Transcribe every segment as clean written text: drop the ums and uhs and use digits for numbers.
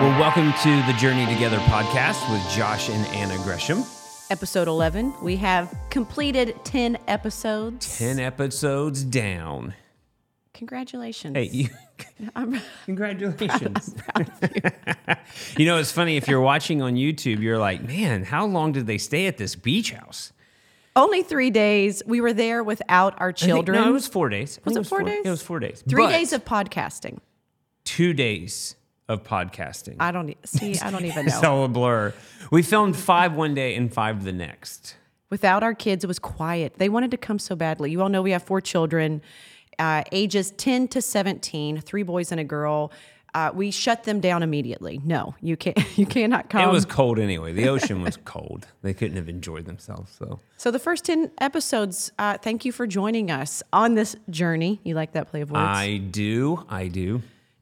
Well, welcome to the Journey Together podcast with Josh and Anna Gresham. Episode 11. We have completed 10 episodes. 10 episodes down. Congratulations. Hey, congratulations. I'm proud of you. You know, it's funny, if you're watching on YouTube, you're like, man, how long did they stay at this beach house? Only 3 days. We were there without our children. No, it was 4 days. Was it 4 days? It was 4 days. 3 days of podcasting. 2 days of podcasting. I don't even know. It's all a blur. We filmed 5 one day and 5 the next. Without our kids, it was quiet. They wanted to come so badly. You all know we have 4 children, ages 10 to 17, 3 boys and a girl. We shut them down immediately. No, you cannot come. It was cold anyway. The ocean was cold. They couldn't have enjoyed themselves. So the first 10 episodes, thank you for joining us on this journey. You like that play of words? I do.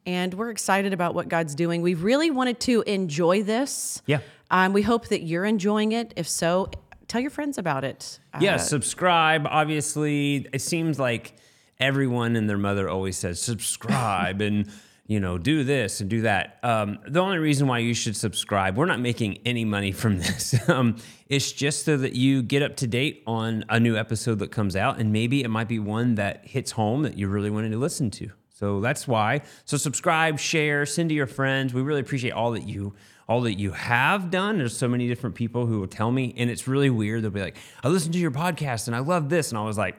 And we're excited about what God's doing. We really wanted to enjoy this. Yeah. We hope that you're enjoying it. If so, tell your friends about it. Subscribe. Obviously, it seems like everyone and their mother always says subscribe and, you know, do this and do that. The only reason why you should subscribe, we're not making any money from this. It's just so that you get up to date on a new episode that comes out, and maybe it might be one that hits home that you really wanted to listen to. So that's why. So subscribe, share, send to your friends. We really appreciate all that you have done. There's so many different people who will tell me, and it's really weird. They'll be like, I listened to your podcast, and I love this. And I was like,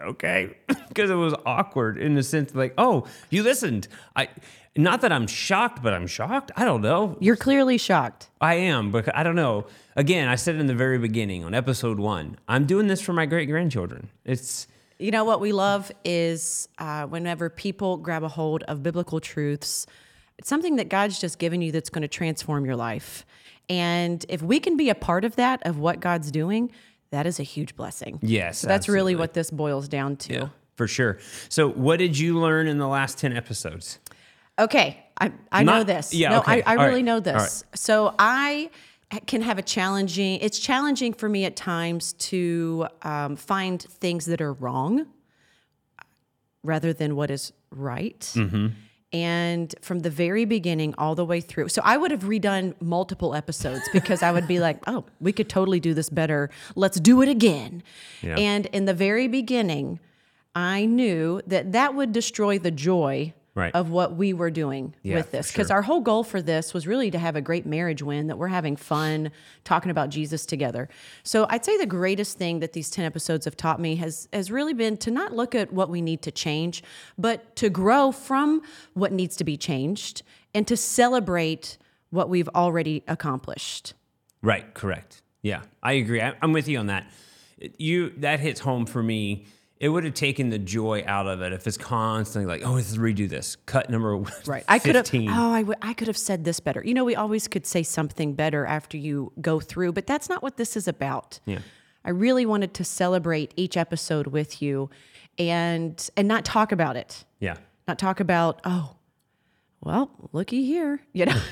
okay, because it was awkward in the sense like, oh, you listened. Not that I'm shocked, but I'm shocked. I don't know. You're clearly shocked. I am, because I don't know. Again, I said in the very beginning on episode 1, I'm doing this for my great-grandchildren. You know, what we love is whenever people grab a hold of biblical truths, it's something that God's just given you that's going to transform your life. And if we can be a part of that, of what God's doing, that is a huge blessing. Yes. So that's really what this boils down to. Yeah, for sure. So what did you learn in the last 10 episodes? Okay. I know this. Yeah, no, okay. I really know this. Right. So I can have it's challenging for me at times to find things that are wrong rather than what is right. Mm-hmm. And from the very beginning all the way through. So I would have redone multiple episodes because I would be like, oh, we could totally do this better. Let's do it again. Yeah. And in the very beginning, I knew that would destroy the joy of what we were doing with this. Because our whole goal for this was really to have a great marriage win, that we're having fun talking about Jesus together. So I'd say the greatest thing that these 10 episodes have taught me has really been to not look at what we need to change, but to grow from what needs to be changed and to celebrate what we've already accomplished. Right, correct. Yeah, I agree. I'm with you on that. That hits home for me. It would have taken the joy out of it if it's constantly like, oh, let's redo this. Cut number 15. Right. I could have said this better. You know, we always could say something better after you go through, but that's not what this is about. Yeah. I really wanted to celebrate each episode with you and not talk about it. Yeah. Not talk about, oh, well, looky here. You know?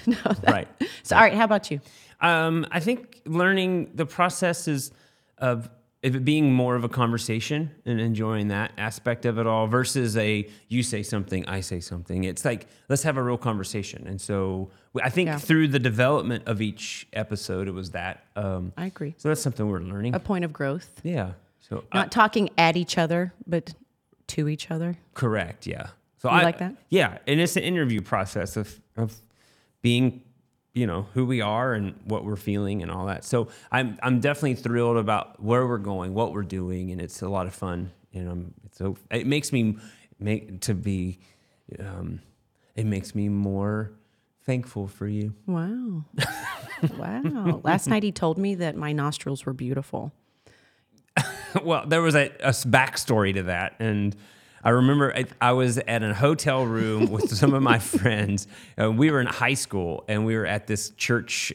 Right. So, all right, how about you? I think learning the processes of it being more of a conversation and enjoying that aspect of it all versus you say something, I say something. It's like, let's have a real conversation. And so I think through the development of each episode, it was that. I agree. So that's something we're learning. A point of growth. Yeah. So not talking at each other, but to each other. Correct, yeah. So I like that? Yeah, and it's an interview process of being, you know, who we are and what we're feeling and all that. So I'm definitely thrilled about where we're going, what we're doing, and it's a lot of fun. And it makes me more thankful for you. Wow. Wow. Last night he told me that my nostrils were beautiful. Well, there was a backstory to that, and I remember I was at a hotel room with some of my friends. We were in high school, and we were at this church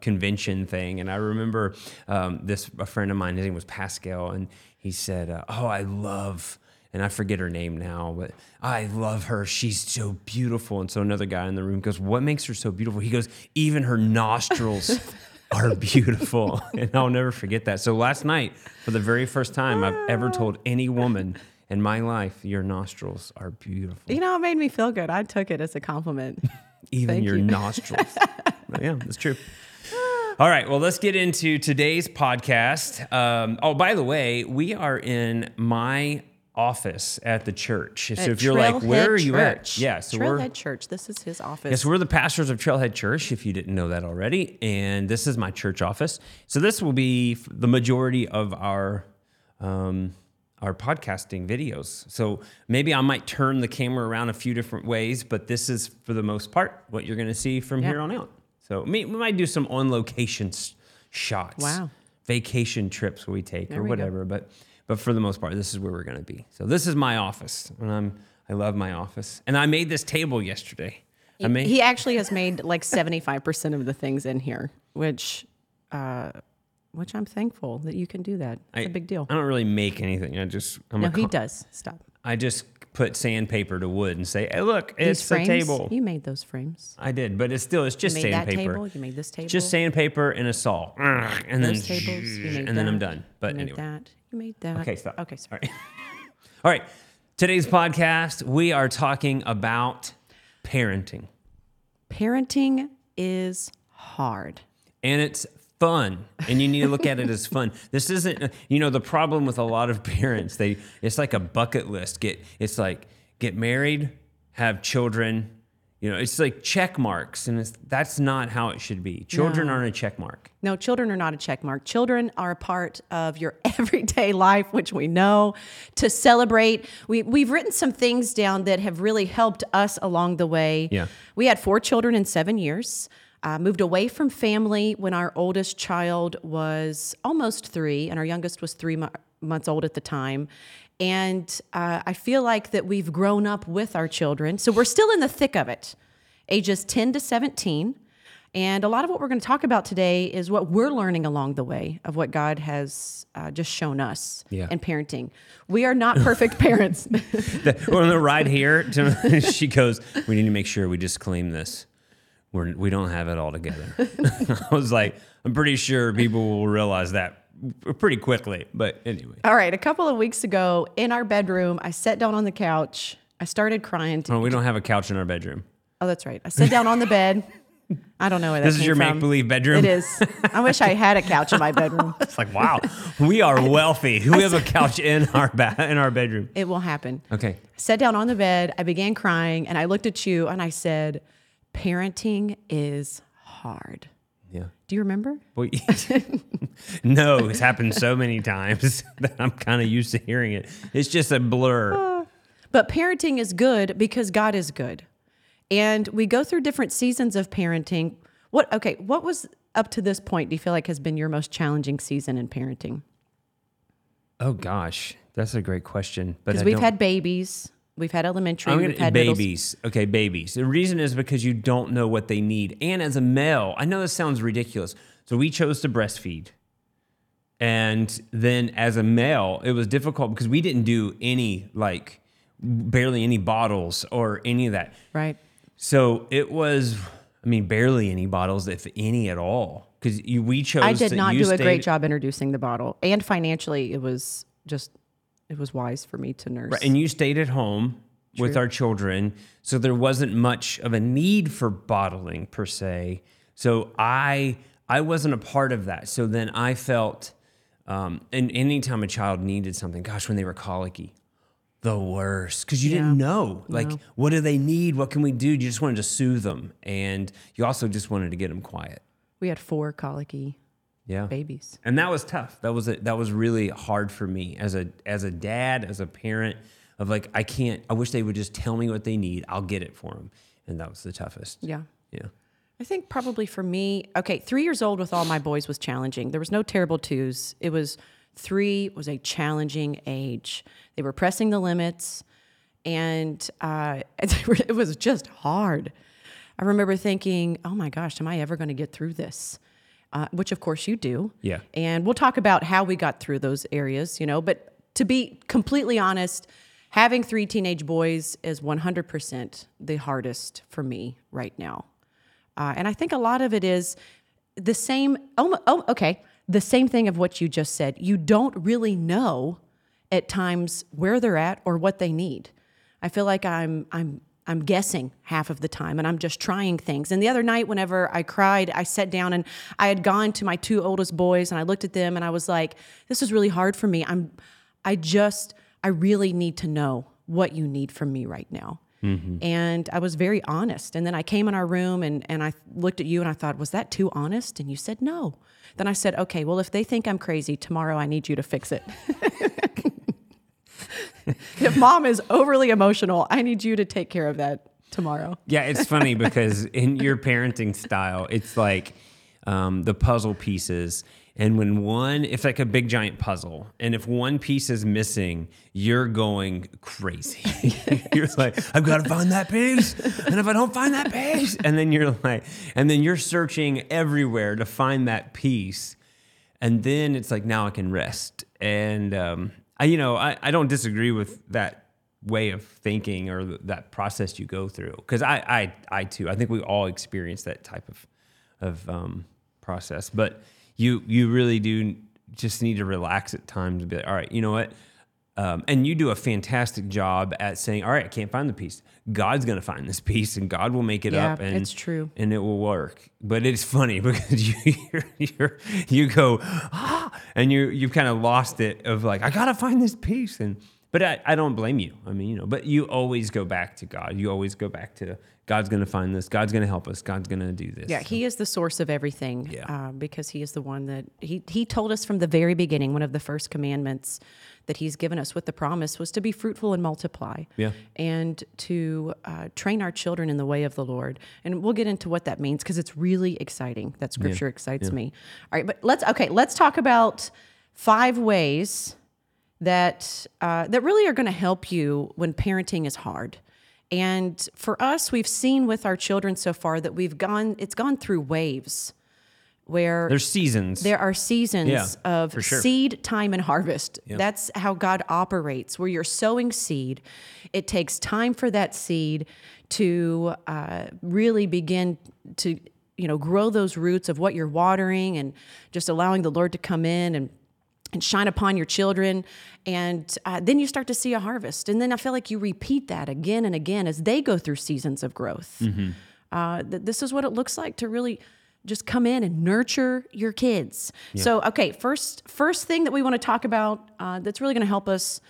convention thing. And I remember a friend of mine, his name was Pascal, and he said, oh, I love, and I forget her name now, but I love her. She's so beautiful. And so another guy in the room goes, what makes her so beautiful? He goes, even her nostrils are beautiful. And I'll never forget that. So last night, for the very first time I've ever told any woman in my life, your nostrils are beautiful. You know, it made me feel good. I took it as a compliment. even your nostrils. Yeah, that's true. All right, well, let's get into today's podcast. Oh, by the way, we are in my office at the church. So if you're like, where are you at? Yeah, so Trailhead Church. This is his office. Yes, we're the pastors of Trailhead Church, if you didn't know that already. And this is my church office. So this will be the majority of our podcasting videos. So maybe I might turn the camera around a few different ways, but this is, for the most part, what you're going to see from here on out. So we might do some on-location shots. Wow. Vacation trips we take or whatever. But for the most part, this is where we're going to be. So this is my office, and I love my office. And I made this table yesterday. He actually has made like 75% of the things in here, which I'm thankful that you can do that. It's a big deal. I don't really make anything. He does. Stop. I just put sandpaper to wood and say, "Hey, look, it's a table." You made those frames. I did, but it's just sandpaper. You made that table. You made this table. Just sandpaper and a saw, and those then tables. You made and that. Then I'm done. But you made that. You made that. Okay, stop. Okay, sorry. All right. Today's podcast, we are talking about parenting. Parenting is hard, and it's fun, and you need to look at it as fun. This isn't, the problem with a lot of parents. It's like a bucket list. Get married, have children. It's like check marks, and that's not how it should be. Children aren't a check mark. No, children are not a check mark. Children are a part of your everyday life, which we know to celebrate. We've written some things down that have really helped us along the way. Yeah, we had 4 children in 7 years. Moved away from family when our oldest child was almost 3, and our youngest was 3 months old at the time. And I feel like that we've grown up with our children. So we're still in the thick of it, ages 10 to 17. And a lot of what we're going to talk about today is what we're learning along the way of what God has just shown us in parenting. We are not perfect parents. On the ride here, she goes, "We need to make sure we disclaim this. We don't have it all together." I was like, I'm pretty sure people will realize that pretty quickly. But anyway. All right. A couple of weeks ago in our bedroom, I sat down on the couch. I started crying. We don't have a couch in our bedroom. Oh, that's right. I sat down on the bed. I don't know where that came from. This is your make-believe bedroom? It is. I wish I had a couch in my bedroom. It's like, wow, we are wealthy. We have a couch in our bedroom. It will happen. Okay. I sat down on the bed. I began crying, and I looked at you, and I said, "Parenting is hard." Yeah. Do you remember? Well, no, it's happened so many times that I'm kind of used to hearing it. It's just a blur. But parenting is good because God is good. And we go through different seasons of parenting. What was up to this point do you feel like has been your most challenging season in parenting? Oh gosh, that's a great question. Because we've had babies. We've had elementary, we've had babies. Okay, babies. The reason is because you don't know what they need. And as a male, I know this sounds ridiculous. So we chose to breastfeed. And then as a male, it was difficult because we didn't do any, barely any bottles or any of that. Right. So it was, barely any bottles, if any at all. Because we chose to use... I did not do a great job introducing the bottle. And financially, it was wise for me to nurse. Right, and you stayed at home with our children, so there wasn't much of a need for bottling per se. So I wasn't a part of that. So then I felt, and anytime a child needed something, gosh, when they were colicky, the worst, because you didn't know. What do they need? What can we do? You just wanted to soothe them, and you also just wanted to get them quiet. We had 4 colicky babies. And that was tough. That was really hard for me as a dad, as a parent, of I wish they would just tell me what they need. I'll get it for them. And that was the toughest. Yeah. Yeah. I think probably for me, 3 years old with all my boys was challenging. There was no terrible twos. It was 3 was a challenging age. They were pressing the limits, and it was just hard. I remember thinking, oh my gosh, am I ever going to get through this? Which of course you do. Yeah. And we'll talk about how we got through those areas, but to be completely honest, having 3 teenage boys is 100% the hardest for me right now. And I think a lot of it is the same. The same thing of what you just said. You don't really know at times where they're at or what they need. I feel like I'm I'm guessing half of the time, and I'm just trying things. And the other night, whenever I cried, I sat down and I had gone to my two oldest boys and I looked at them and I was like, this is really hard for me. I really need to know what you need from me right now. Mm-hmm. And I was very honest. And then I came in our room and I looked at you and I thought, was that too honest? And you said, no. Then I said, okay, well, if they think I'm crazy, tomorrow I need you to fix it. If mom is overly emotional, I need you to take care of that tomorrow. Yeah, it's funny because in your parenting style, it's like the puzzle pieces. And it's like a big giant puzzle. And if one piece is missing, you're going crazy. You're like, I've got to find that piece. And if I don't find that piece, and then you're searching everywhere to find that piece. And then it's like, now I can rest. And, I don't disagree with that way of thinking or that process you go through. Cause I think we all experience that type of process, but You really do just need to relax at times and be like, all right, you know what? And you do a fantastic job at saying, all right, I can't find the piece. God's going to find this piece and God will make it up. And it's true. And it will work. But it's funny because you go, and you've kind of lost it of like, I got to find this piece. But I don't blame you. I mean, but you always go back to God. You always go back to God's going to find this. God's going to help us. God's going to do this. Yeah, He is the source of everything. Yeah. Because He is the one that He told us from the very beginning. One of the first commandments that He's given us with the promise was to be fruitful and multiply. Yeah. And to train our children in the way of the Lord. And we'll get into what that means because it's really exciting. That scripture excites me. All right, but let's talk about 5 ways that really are going to help you when parenting is hard. And for us, we've seen with our children so far that it's gone through waves where there's seasons. There are seasons of seed, time, and harvest. Yeah. That's how God operates, where you're sowing seed. It takes time for that seed to really begin to, grow those roots of what you're watering and just allowing the Lord to come in and shine upon your children, and then you start to see a harvest. And then I feel like you repeat that again and again as they go through seasons of growth. Mm-hmm. This is what it looks like to really just come in and nurture your kids. Yeah. So, okay, first thing that we want to talk about that's really going to help us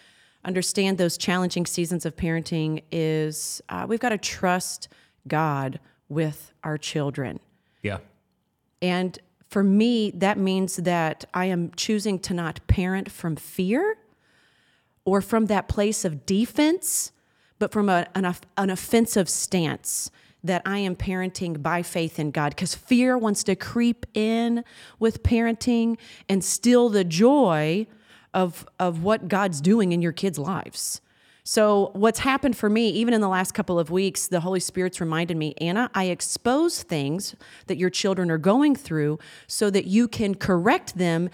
understand those challenging seasons of parenting is we've got to trust God with our children. Yeah. And for me, that means that I am choosing to not parent from fear or from that place of defense, but from an offensive stance that I am parenting by faith in God, because fear wants to creep in with parenting and steal the joy of what God's doing in your kids' lives. So what's happened for me, even in the last couple of weeks, the Holy Spirit's reminded me, Anna, I expose things that your children are going through so that you can correct them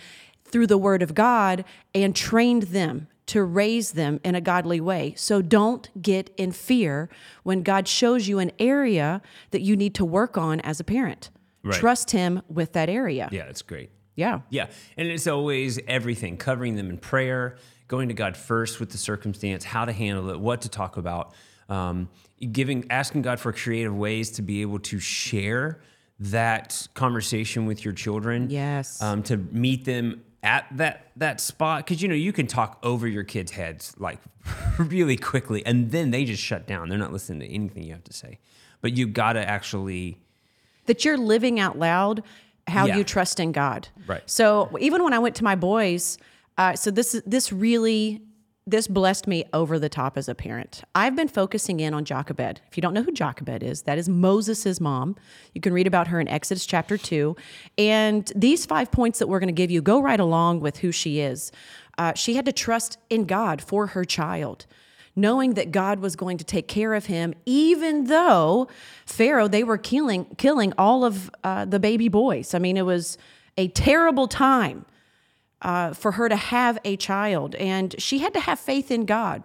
through the Word of God and train them to raise them in a godly way. So don't get in fear when God shows you an area that you need to work on as a parent. Right. Trust Him with that area. Yeah, that's great. Yeah. Yeah, and it's always everything, covering them in prayer, going to God first with the circumstance, how to handle it, what to talk about, asking God for creative ways to be able to share that conversation with your children. Yes. To meet them at that spot. Because, you can talk over your kids' heads like really quickly, and then they just shut down. They're not listening to anything you have to say. But you've got to actually... That you're living out loud how you trust in God. Right. So even when I went to my boys... So this blessed me over the top as a parent. I've been focusing in on Jochebed. If you don't know who Jochebed is, that is Moses' mom. You can read about her in Exodus chapter 2. And these 5 points that we're going to give you go right along with who she is. She had to trust in God for her child, knowing that God was going to take care of him, even though Pharaoh, they were killing all of the baby boys. I mean, it was a terrible time. For her to have a child, and she had to have faith in God.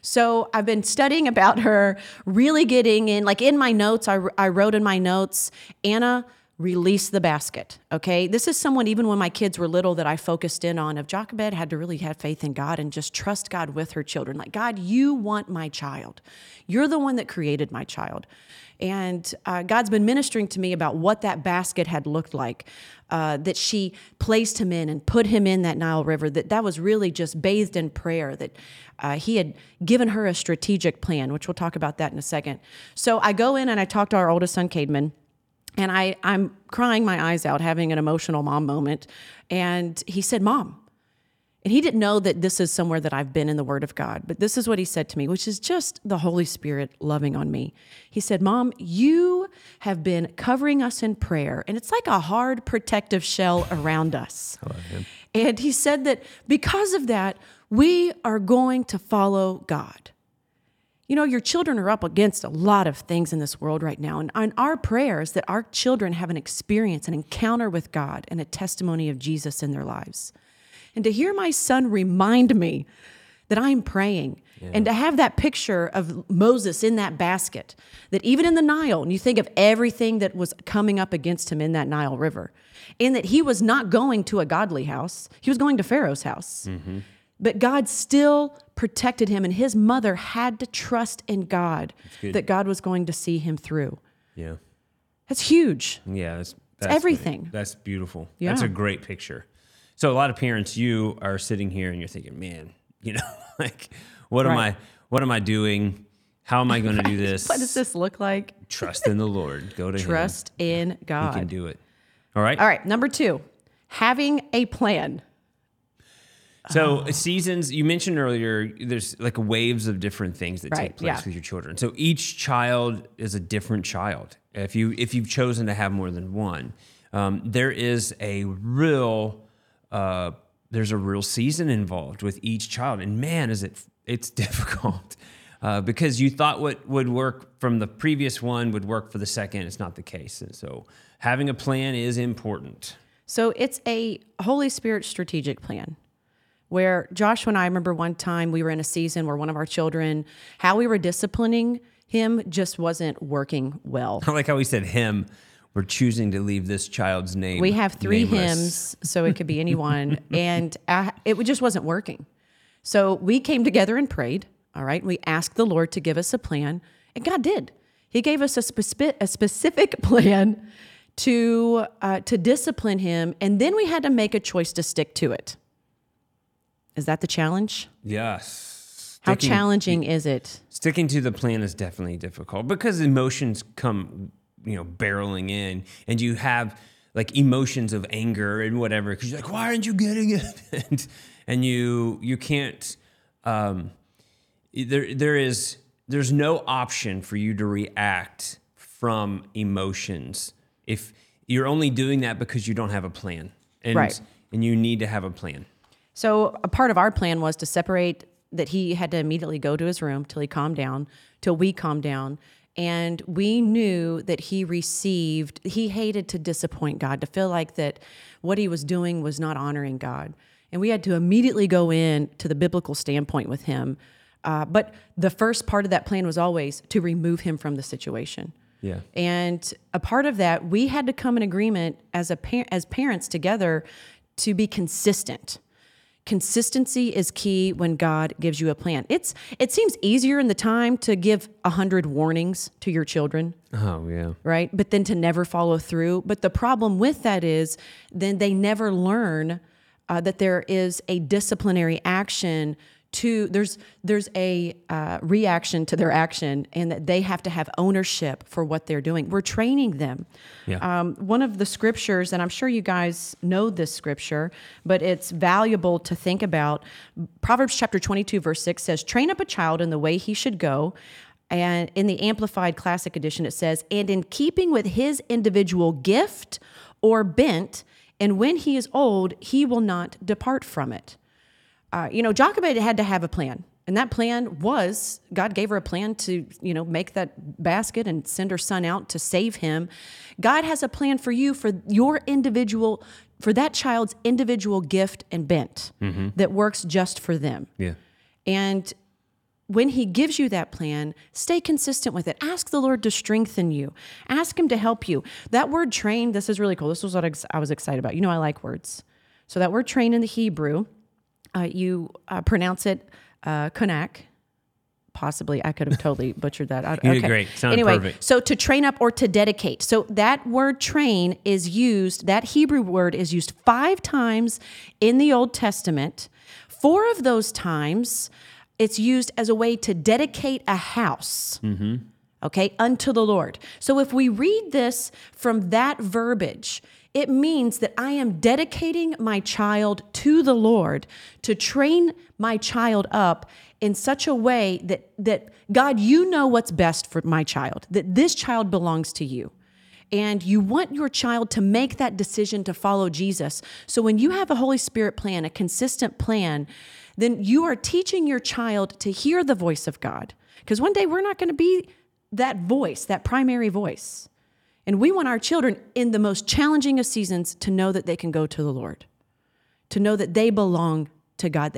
So I've been studying about her, really getting in. Like in my notes, I wrote in my notes, Anna, release the basket, okay? This is someone, even when my kids were little, that I focused in on, of Jochebed had to really have faith in God and just trust God with her children. Like, God, you want my child. You're the one that created my child. And God's been ministering to me about what that basket had looked like, that she placed him in and put him in that Nile River, that was really just bathed in prayer, that he had given her a strategic plan, which we'll talk about that in a second. So I go in and I talk to our oldest son, Cademan, and I'm crying my eyes out, having an emotional mom moment. And he said, Mom. And he didn't know that this is somewhere that I've been in the Word of God, but this is what he said to me, which is just the Holy Spirit loving on me. He said, Mom, you have been covering us in prayer, and it's like a hard protective shell around us. I love him. And he said that because of that, we are going to follow God. You know, your children are up against a lot of things in this world right now. And our prayer is that our children have an experience, an encounter with God, and a testimony of Jesus in their lives. And to hear my son remind me that I'm praying, yeah, and to have that picture of Moses in that basket, that even in the Nile, and you think of everything that was coming up against him in that Nile River, and that he was not going to a godly house, he was going to Pharaoh's house. Mm-hmm. But God still protected him, and his mother had to trust in God that God was going to see him through. Yeah. That's huge. Yeah. That's everything. That's beautiful. Yeah. That's a great picture. So a lot of parents, you are sitting here and you're thinking, man, you know, like, what am I doing? How am I going to do this? What does this look like? Trust in the Lord. Go to him. Trust in God. He can do it. All right. All right. Number 2, having a plan. So seasons, you mentioned earlier, there's like waves of different things that take place with your children. So each child is a different child. If you've chosen to have more than one, there's a real season involved with each child. And man, it's difficult because you thought what would work from the previous one would work for the second. It's not the case. And so having a plan is important. So it's a Holy Spirit strategic plan, where Joshua and I remember one time we were in a season where one of our children, how we were disciplining him just wasn't working well. I like how we said him. We're choosing to leave this child's name. We have 3 nameless. Hims, so it could be anyone. And it just wasn't working. So we came together and prayed, all right? We asked the Lord to give us a plan, and God did. He gave us a specific plan to discipline him, and then we had to make a choice to stick to it. Is that the challenge? Yes. How challenging is it? Sticking to the plan is definitely difficult because emotions come, barreling in, and you have like emotions of anger and whatever because you're like, why aren't you getting it? and you can't. There's no option for you to react from emotions if you're only doing that because you don't have a plan, and you need to have a plan. So a part of our plan was to separate, that he had to immediately go to his room till we calmed down. And we knew that he hated to disappoint God, to feel like that what he was doing was not honoring God. And we had to immediately go in to the biblical standpoint with him. But the first part of that plan was always to remove him from the situation. Yeah. And a part of that, we had to come in agreement as parents together to be consistent. Consistency is key when God gives you a plan. It seems easier in the time to give 100 warnings to your children. Oh, yeah. Right? But then to never follow through. But the problem with that is then they never learn that there is a disciplinary action to, there's a reaction to their action, and that they have to have ownership for what they're doing. We're training them. Yeah. One of the scriptures, and I'm sure you guys know this scripture, but it's valuable to think about. Proverbs chapter 22, verse 6 says, "Train up a child in the way he should go." And in the Amplified Classic Edition, it says, "And in keeping with his individual gift or bent, and when he is old, he will not depart from it." Jochebed had to have a plan, and that plan was, God gave her a plan to, make that basket and send her son out to save him. God has a plan for you, for that child's individual gift and bent that works just for them. Yeah. And when he gives you that plan, stay consistent with it. Ask the Lord to strengthen you. Ask him to help you. That word train, this is really cool. This was what I was excited about. You know, I like words. So that word train in the Hebrew, you pronounce it konak. Possibly, I could have totally butchered that. You did great. Sounded perfect. Anyway, so to train up or to dedicate. So that word train is used, that Hebrew word is used 5 times in the Old Testament. 4 of those times, it's used as a way to dedicate a house, okay, unto the Lord. So if we read this from that verbiage, it means that I am dedicating my child to the Lord to train my child up in such a way that God, you know what's best for my child, that this child belongs to you. And you want your child to make that decision to follow Jesus. So when you have a Holy Spirit plan, a consistent plan, then you are teaching your child to hear the voice of God. Because one day we're not going to be that voice, that primary voice. And we want our children in the most challenging of seasons to know that they can go to the Lord, to know that they belong to God,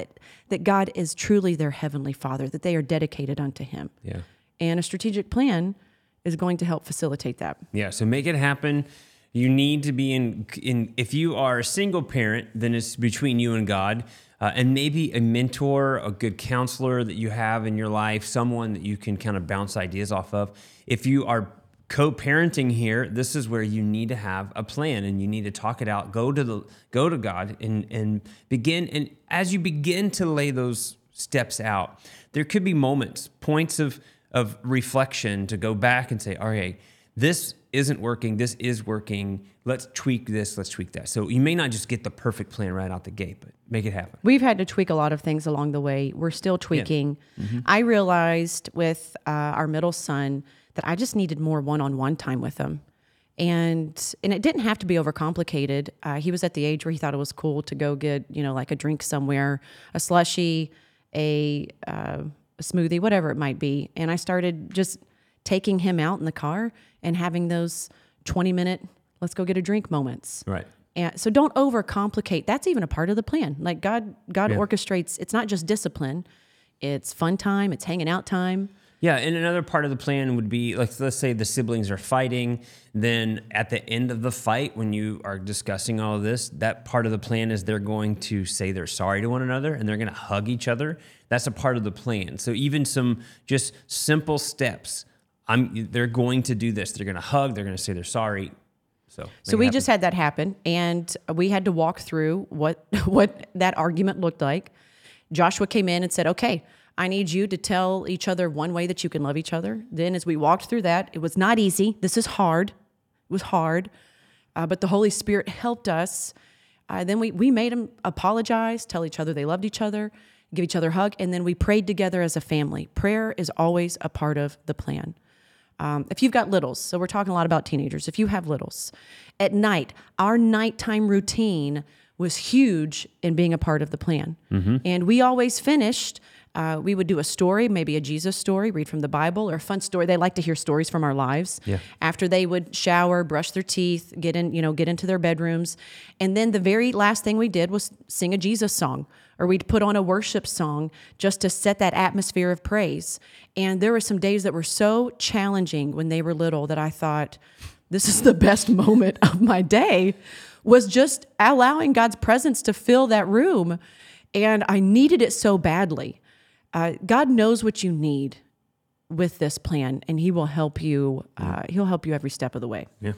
that God is truly their heavenly Father, that they are dedicated unto him. Yeah. And a strategic plan is going to help facilitate that. Yeah, so make it happen. You need to be in if you are a single parent, then it's between you and God, and maybe a mentor, a good counselor that you have in your life, someone that you can kind of bounce ideas off of. If you are co-parenting here, this is where you need to have a plan and you need to talk it out. Go to God and begin. And as you begin to lay those steps out, there could be moments, points of reflection to go back and say, all right, this isn't working. This is working. Let's tweak this. Let's tweak that. So you may not just get the perfect plan right out the gate, but make it happen. We've had to tweak a lot of things along the way. We're still tweaking. Yeah. Mm-hmm. I realized with our middle son that I just needed more one-on-one time with him. And it didn't have to be overcomplicated. He was at the age where he thought it was cool to go get, like a drink somewhere, a slushie, a smoothie, whatever it might be. And I started just taking him out in the car and having those 20-minute, let's go get a drink moments. Right. And so don't overcomplicate. That's even a part of the plan. Like God orchestrates, it's not just discipline. It's fun time. It's hanging out time. Yeah, and another part of the plan would be, like, let's say the siblings are fighting. Then at the end of the fight, when you are discussing all of this, that part of the plan is they're going to say they're sorry to one another and they're going to hug each other. That's a part of the plan. So even some just simple steps, they're going to do this. They're going to hug. They're going to say they're sorry. So we just had that happen, and we had to walk through what that argument looked like. Joshua came in and said, okay, I need you to tell each other one way that you can love each other. Then as we walked through that, it was not easy. This is hard. It was hard. But the Holy Spirit helped us. Then we made them apologize, tell each other they loved each other, give each other a hug, and then we prayed together as a family. Prayer is always a part of the plan. If you've got littles, so we're talking a lot about teenagers. If you have littles, at night, our nighttime routine was huge in being a part of the plan. Mm-hmm. And we always finished... we would do a story, maybe a Jesus story, read from the Bible, or a fun story. They like to hear stories from our lives. Yeah. After they would shower, brush their teeth, get into their bedrooms. And then the very last thing we did was sing a Jesus song, or we'd put on a worship song just to set that atmosphere of praise. And there were some days that were so challenging when they were little that I thought, this is the best moment of my day, was just allowing God's presence to fill that room. And I needed it so badly. God knows what you need with this plan, and he will help you. He'll help you every step of the way. Yeah.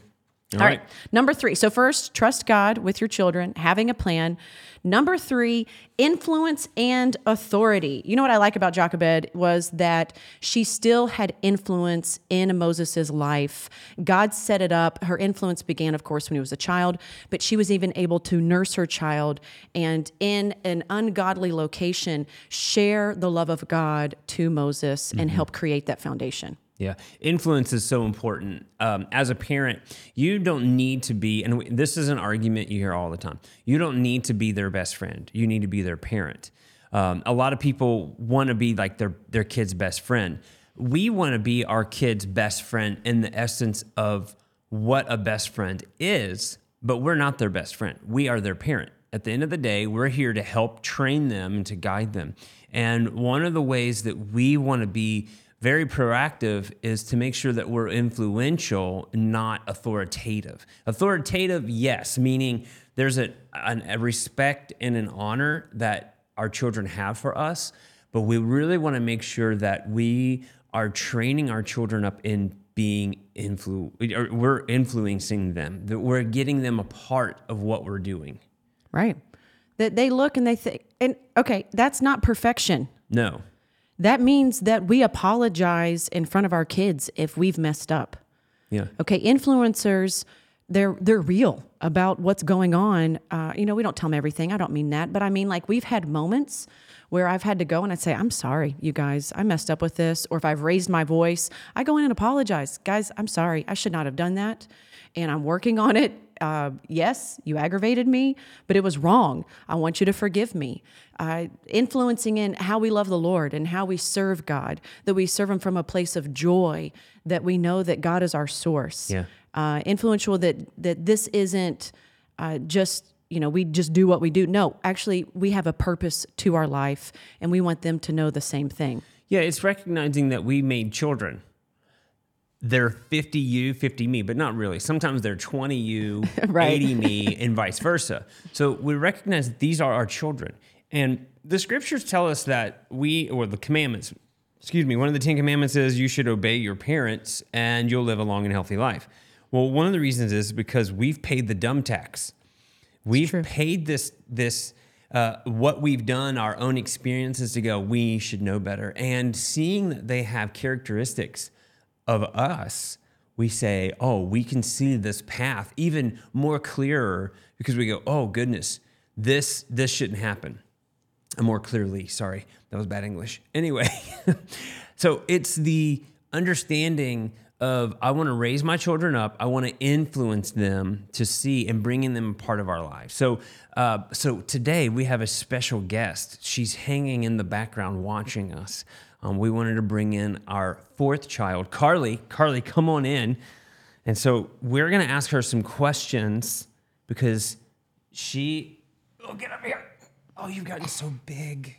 All right. Number 3. So first, trust God with your children, having a plan. Number 3, influence and authority. You know what I like about Jochebed was that she still had influence in Moses' life. God set it up. Her influence began, of course, when he was a child, but she was even able to nurse her child and in an ungodly location, share the love of God to Moses and help create that foundation. Yeah. Influence is so important. As a parent, you don't need to be, and this is an argument you hear all the time, you don't need to be their best friend. You need to be their parent. A lot of people want to be like their kid's best friend. We want to be our kid's best friend in the essence of what a best friend is, but we're not their best friend. We are their parent. at the end of the day, we're here to help train them and to guide them. And one of the ways that we want to be very proactive is to make sure that we're influential, not authoritative. Authoritative, yes, meaning there's a respect and an honor that our children have for us, but we really want to make sure that we are training our children up in being we're influencing them, that we're getting them a part of what we're doing. Right. That they look and they think, and okay, that's not perfection. No. That means that we apologize in front of our kids if we've messed up. Yeah. Okay, influencers, they're real about what's going on. We don't tell them everything. I don't mean that, but I mean, like, we've had moments where I've had to go and I'd say, I'm sorry, you guys, I messed up with this. Or if I've raised my voice, I go in and apologize. Guys, I'm sorry. I should not have done that. And I'm working on it. Yes, you aggravated me, but it was wrong. I want you to forgive me. Influencing in how we love the Lord and how we serve God, that we serve Him from a place of joy, that we know that God is our source. Yeah. Influential that this isn't we just do what we do. No, actually, we have a purpose to our life, and we want them to know the same thing. Yeah, it's recognizing that we made children. They're 50 you, 50 me, but not really. Sometimes they're 20 you, right. 80 me, and vice versa. So we recognize that these are our children. And the scriptures tell us that the commandments, one of the 10 commandments is you should obey your parents and you'll live a long and healthy life. Well, one of the reasons is because we've paid the dumb tax. We've paid this what we've done, our own experiences to go, we should know better. And seeing that they have characteristics of us, we say, oh, we can see this path even more clearer because we go, oh, goodness, this shouldn't happen. More clearly, sorry, that was bad English. Anyway, so it's the understanding of I want to raise my children up, I want to influence them to see and bringing them part of our lives. So today we have a special guest. She's hanging in the background watching us. We wanted to bring in our fourth child, Carly. Carly, come on in. And so we're going to ask her some questions because get up here. Oh, you've gotten so big.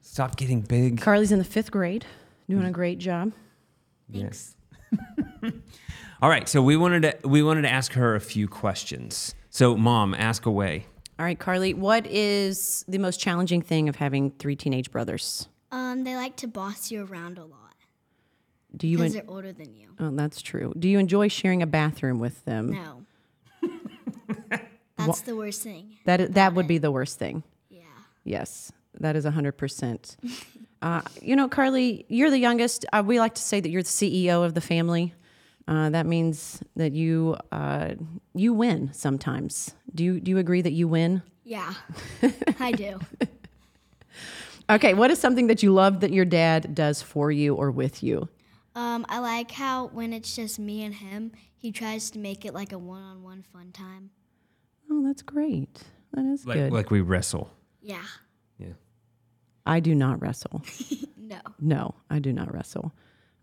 Stop getting big. Carly's in the 5th grade, doing a great job. Thanks. Yes. All right, so we wanted to ask her a few questions. So, Mom, ask away. All right, Carly, what is the most challenging thing of having 3 teenage brothers? They like to boss you around a lot. Because they're older than you. Oh, that's true. Do you enjoy sharing a bathroom with them? No. That's the worst thing. That would be the worst thing. Yeah. Yes, that is 100%. Carly, you're the youngest. We like to say that you're the CEO of the family. That means that you win sometimes. Do you agree that you win? Yeah, I do. Okay, what is something that you love that your dad does for you or with you? I like how when it's just me and him, he tries to make it like a one-on-one fun time. Oh, that's great. That is good. Like we wrestle. Yeah. Yeah. I do not wrestle. No. No, I do not wrestle.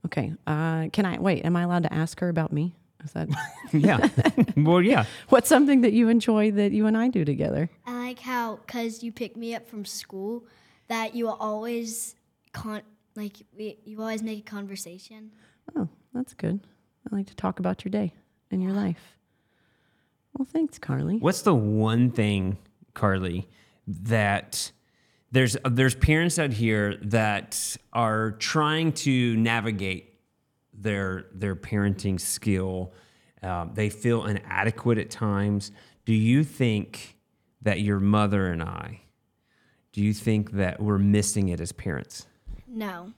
Okay. Am I allowed to ask her about me? Is that? Yeah. Well, yeah. What's something that you enjoy that you and I do together? I like how, because you pick me up from school, that you always you always make a conversation. Oh, that's good. I like to talk about your day and your life. Well, thanks, Carly. What's the one thing, Carly, that there's parents out here that are trying to navigate their parenting skill? They feel inadequate at times. Do you think that your mother and I, do you think that we're missing it as parents? No.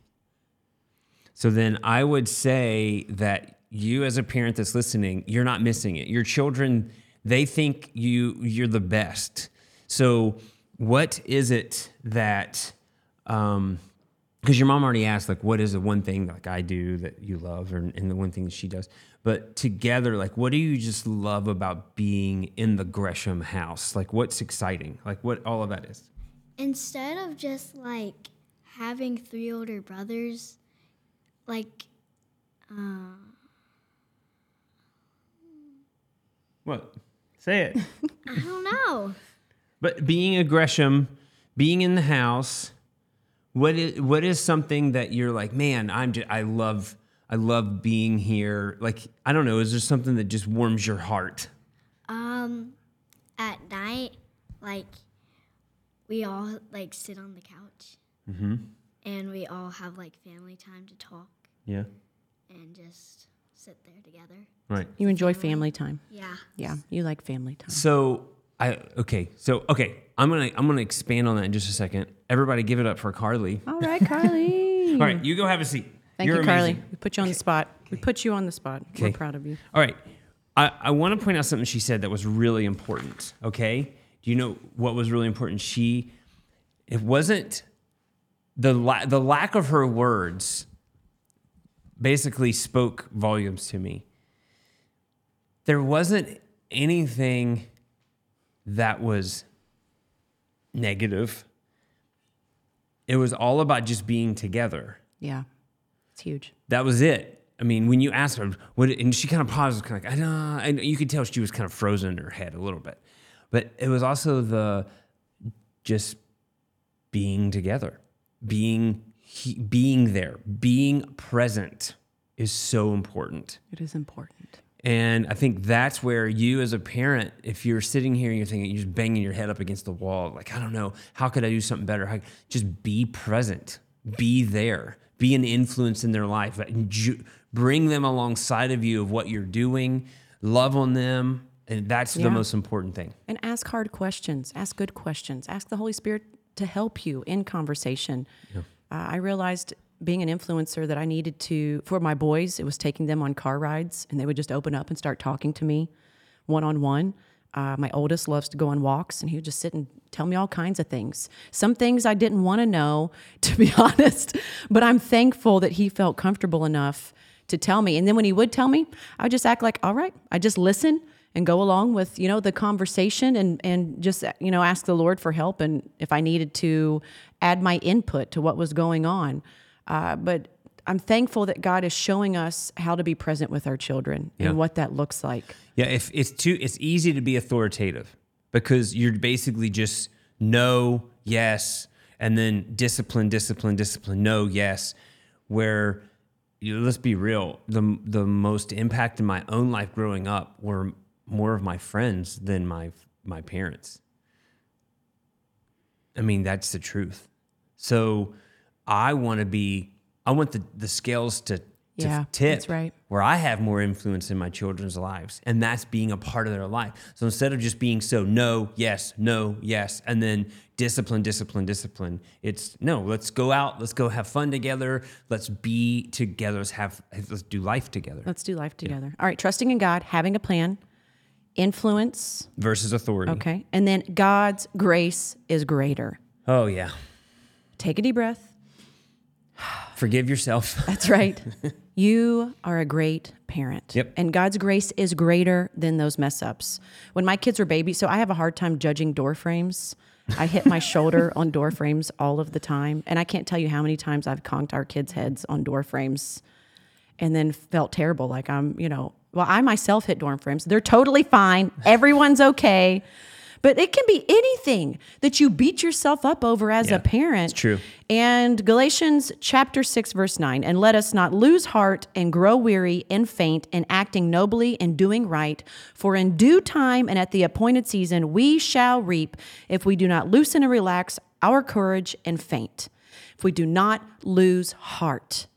So then I would say that you as a parent that's listening, you're not missing it. Your children... they think you're the best. So what is it that, because your mom already asked, like, what is the one thing like I do that you love and the one thing that she does? But together, like, what do you just love about being in the Gresham house? Like, what's exciting? Like, what all of that is? Instead of just, like, having 3 older brothers, like... what? Say it. I don't know. But being a Gresham, being in the house, what is something that you're like, man, I love being here. Like, I don't know, is there something that just warms your heart? At night, like, we all, like, sit on the couch. Mm-hmm. And we all have, like, family time to talk. Yeah. And just sit there together. Right. You enjoy family time. Yeah. Yeah, you like family time. So, I'm gonna expand on that in just a second. Everybody give it up for Carly. All right, Carly. All right, you go have a seat. Thank you, Carly. Amazing. We put you on the spot. Okay. We put you on the spot. Okay. We're proud of you. All right. I want to point out something she said that was really important, okay? Do you know what was really important? It wasn't the lack of her words basically spoke volumes to me. There wasn't anything that was negative. It was all about just being together. Yeah. It's huge. That was it. I mean, when you asked her, and she kind of paused, kind of like, I know, and you could tell she was kind of frozen in her head a little bit. But it was also the just being together, being there, being present is so important. It is important. And I think that's where you as a parent, if you're sitting here and you're thinking, you're just banging your head up against the wall, like, I don't know, how could I do something better? Just be present, be there. Be an influence in their life. Bring them alongside of you of what you're doing. Love on them. And that's the most important thing. And ask hard questions. Ask good questions. Ask the Holy Spirit to help you in conversation. Yeah. I realized being an influencer that I needed to, for my boys, it was taking them on car rides, and they would just open up and start talking to me one-on-one. My oldest loves to go on walks, and he would just sit and tell me all kinds of things. Some things I didn't want to know, to be honest, but I'm thankful that he felt comfortable enough to tell me. And then when he would tell me, I would just act like, all right, I just listen and go along with, the conversation and just, ask the Lord for help. And if I needed to add my input to what was going on, but I'm thankful that God is showing us how to be present with our children and what that looks like. Yeah, if it's easy to be authoritative because you're basically just no, yes, and then discipline, no, yes. Where, let's be real, the most impact in my own life growing up were more of my friends than my parents. I mean, that's the truth. So I want the scales to tip, that's right, where I have more influence in my children's lives, and that's being a part of their life. So instead of just being no, yes, and then discipline, it's no, let's go out, let's go have fun together, let's be together, let's do life together. Let's do life together. Yeah. All right, trusting in God, having a plan, influence. Versus authority. Okay, and then God's grace is greater. Oh, yeah. Take a deep breath. Forgive yourself. That's right. You are a great parent. Yep. And God's grace is greater than those mess ups. When my kids were babies, so I have a hard time judging door frames. I hit my shoulder on door frames all of the time. And I can't tell you how many times I've conked our kids' heads on door frames and then felt terrible. Like I myself hit door frames. They're totally fine. Everyone's okay. But it can be anything that you beat yourself up over as a parent. It's true. And Galatians chapter 6, verse 9, and let us not lose heart and grow weary and faint in acting nobly and doing right, for in due time and at the appointed season we shall reap if we do not loosen and relax our courage and faint. If we do not lose heart,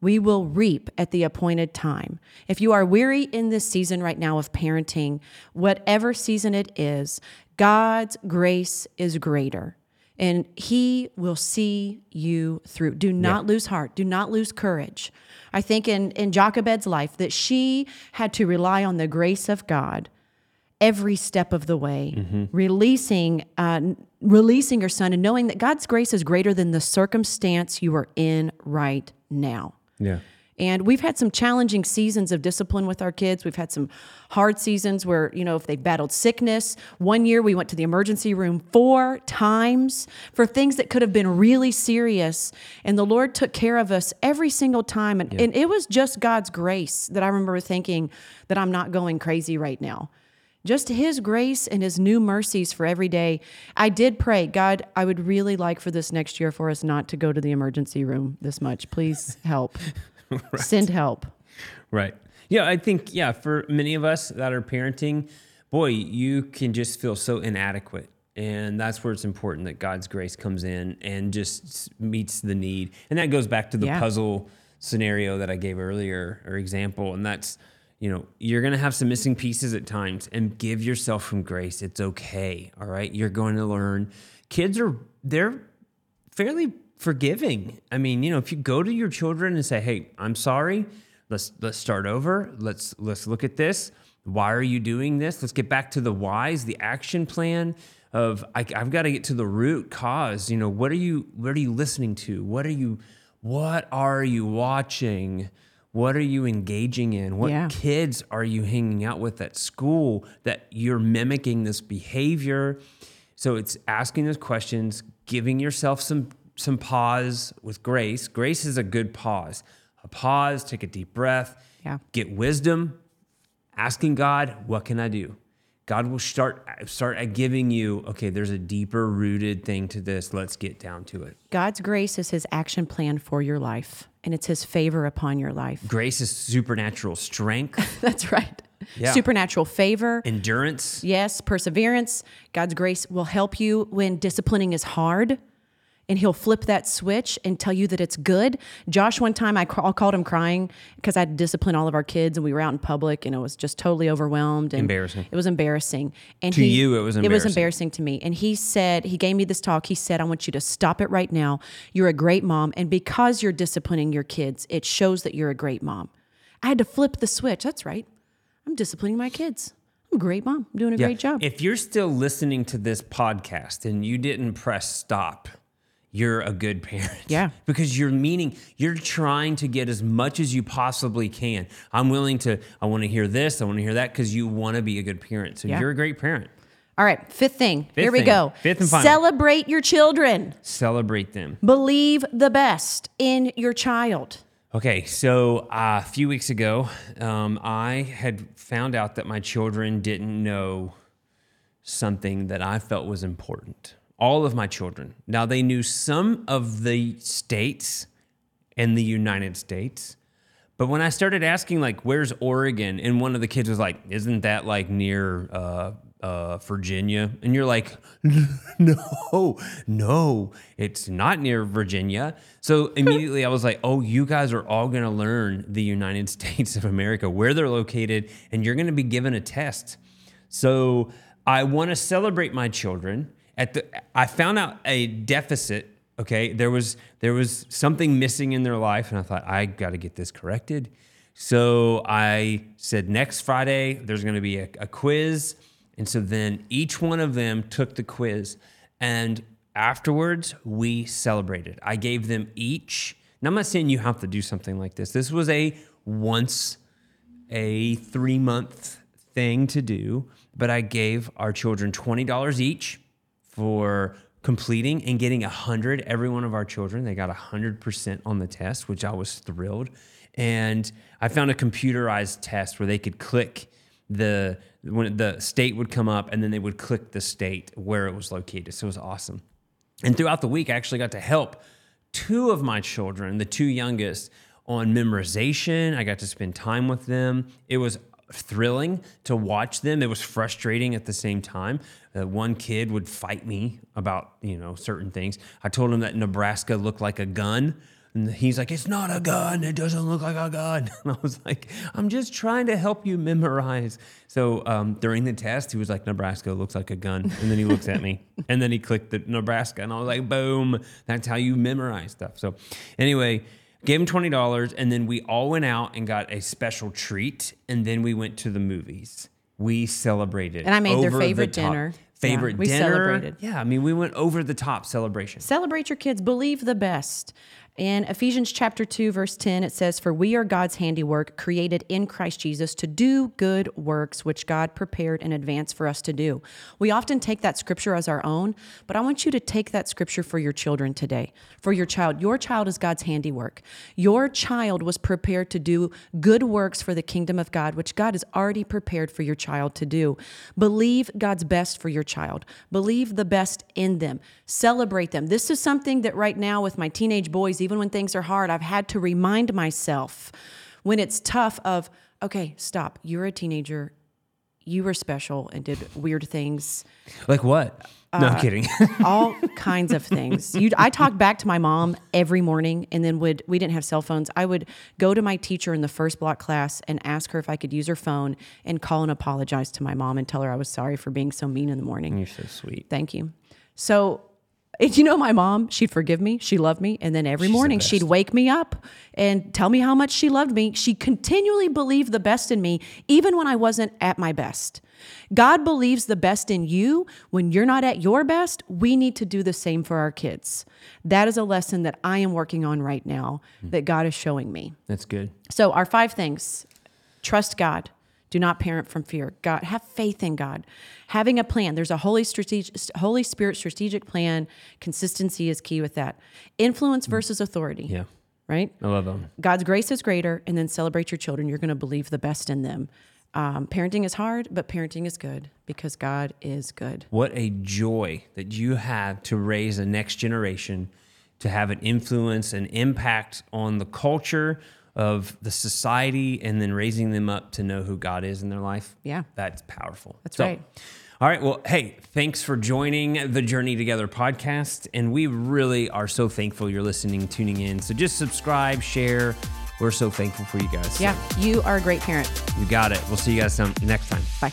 we will reap at the appointed time. If you are weary in this season right now of parenting, whatever season it is, God's grace is greater, and He will see you through. Do not lose heart. Do not lose courage. I think in Jochebed's life that she had to rely on the grace of God every step of the way, releasing your son and knowing that God's grace is greater than the circumstance you are in right now. Yeah. And we've had some challenging seasons of discipline with our kids. We've had some hard seasons where, if they've battled sickness. One year we went to the emergency room 4 times for things that could have been really serious. And the Lord took care of us every single time. And it was just God's grace that I remember thinking that I'm not going crazy right now. Just his grace and his new mercies for every day. I did pray, God, I would really like for this next year for us not to go to the emergency room this much. Please help. Right. Send help. Right. Yeah, I think, for many of us that are parenting, boy, you can just feel so inadequate. And that's where it's important that God's grace comes in and just meets the need. And that goes back to the puzzle scenario that I gave earlier, or example. And that's, you're going to have some missing pieces at times, and give yourself some grace. It's okay. All right. You're going to learn. Kids they're fairly forgiving. I mean, if you go to your children and say, hey, I'm sorry, let's start over. Let's look at this. Why are you doing this? Let's get back to the whys, the action plan of I've got to get to the root cause. What are you listening to? What are you watching? What are you engaging in? What kids are you hanging out with at school that you're mimicking this behavior? So it's asking those questions, giving yourself some pause with grace. Grace is a good pause. A pause, take a deep breath, get wisdom, asking God, what can I do? God will start at giving you, okay, there's a deeper rooted thing to this. Let's get down to it. God's grace is his action plan for your life, and it's his favor upon your life. Grace is supernatural strength. That's right. Yeah. Supernatural favor. Endurance. Yes, perseverance. God's grace will help you when disciplining is hard, and he'll flip that switch and tell you that it's good. Josh, one time, I called him crying because I had to discipline all of our kids, and we were out in public, and I was just totally overwhelmed. And embarrassing. It was embarrassing. And to you, it was embarrassing. It was embarrassing to me. And he said, he gave me this talk. He said, I want you to stop it right now. You're a great mom, and because you're disciplining your kids, it shows that you're a great mom. I had to flip the switch. That's right. I'm disciplining my kids. I'm a great mom. I'm doing a great job. If you're still listening to this podcast and you didn't press stop, you're a good parent. Yeah. Because you're trying to get as much as you possibly can. I want to hear this, I want to hear that, because you want to be a good parent. So you're a great parent. All right, fifth thing. Here we go. Fifth and final. Celebrate your children. Celebrate them. Believe the best in your child. Okay, so a few weeks ago, I had found out that my children didn't know something that I felt was important. All of my children. Now, they knew some of the states in the United States, but when I started asking, where's Oregon? And one of the kids was like, isn't that, near Virginia? And you're like, no, it's not near Virginia. So immediately I was like, oh, you guys are all going to learn the United States of America, where they're located, and you're going to be given a test. So I want to celebrate my children. I found out a deficit. Okay, there was something missing in their life, and I thought, I got to get this corrected. So I said, next Friday there's going to be a quiz, and so then each one of them took the quiz, and afterwards we celebrated. I gave them each. Now, I'm not saying you have to do something like this. This was a 3-month thing to do, but I gave our children $20 each for completing and getting 100. Every one of our children, they got 100% on the test, which I was thrilled. And I found a computerized test where they could click when the state would come up, and then they would click the state where it was located. So it was awesome. And throughout the week, I actually got to help two of my children, the two youngest, on memorization. I got to spend time with them. It was thrilling to watch them. It was frustrating at the same time. One kid would fight me about, certain things. I told him that Nebraska looked like a gun, and he's like, it's not a gun. It doesn't look like a gun. And I was like, I'm just trying to help you memorize. So during the test, he was like, Nebraska looks like a gun. And then he looks at me, and then he clicked the Nebraska, and I was like, boom, that's how you memorize stuff. So anyway, gave him $20, and then we all went out and got a special treat, and then we went to the movies. We celebrated. And I made their favorite dinner. Favorite dinner. We celebrated. Yeah, I mean, we went over the top celebration. Celebrate your kids. Believe the best. In Ephesians chapter 2, verse 10, it says, "For we are God's handiwork, created in Christ Jesus to do good works, which God prepared in advance for us to do." We often take that scripture as our own, but I want you to take that scripture for your children today, for your child. Your child is God's handiwork. Your child was prepared to do good works for the kingdom of God, which God has already prepared for your child to do. Believe God's best for your child. Believe the best in them. Celebrate them. This is something that right now with my teenage boys, even when things are hard, I've had to remind myself when it's tough of, okay, stop. You're a teenager. You were special and did weird things. Like what? No, I'm kidding. All kinds of things. I talked back to my mom every morning, and then we didn't have cell phones. I would go to my teacher in the first block class and ask her if I could use her phone and call and apologize to my mom and tell her I was sorry for being so mean in the morning. You're so sweet. Thank you. So... And you know, my mom, she'd forgive me, she loved me, and then every morning she'd wake me up and tell me how much she loved me. She continually believed the best in me, even when I wasn't at my best. God believes the best in you when you're not at your best. We need to do the same for our kids. That is a lesson that I am working on right now that God is showing me. That's good. So our 5 things: trust God. Do not parent from fear. God, have faith in God. Having a plan. There's a Holy Spirit strategic plan. Consistency is key with that. Influence versus authority. Yeah. Right? I love them. God's grace is greater, and then celebrate your children. You're going to believe the best in them. Parenting is hard, but parenting is good because God is good. What a joy that you have to raise the next generation to have an influence and impact on the culture of the society, and then raising them up to know who God is in their life. Yeah. That's powerful. That's right. All right. Well, hey, thanks for joining the Journey Together podcast. And we really are so thankful you're listening, tuning in. So just subscribe, share. We're so thankful for you guys. Yeah. So, you are a great parent. You got it. We'll see you guys next time. Bye.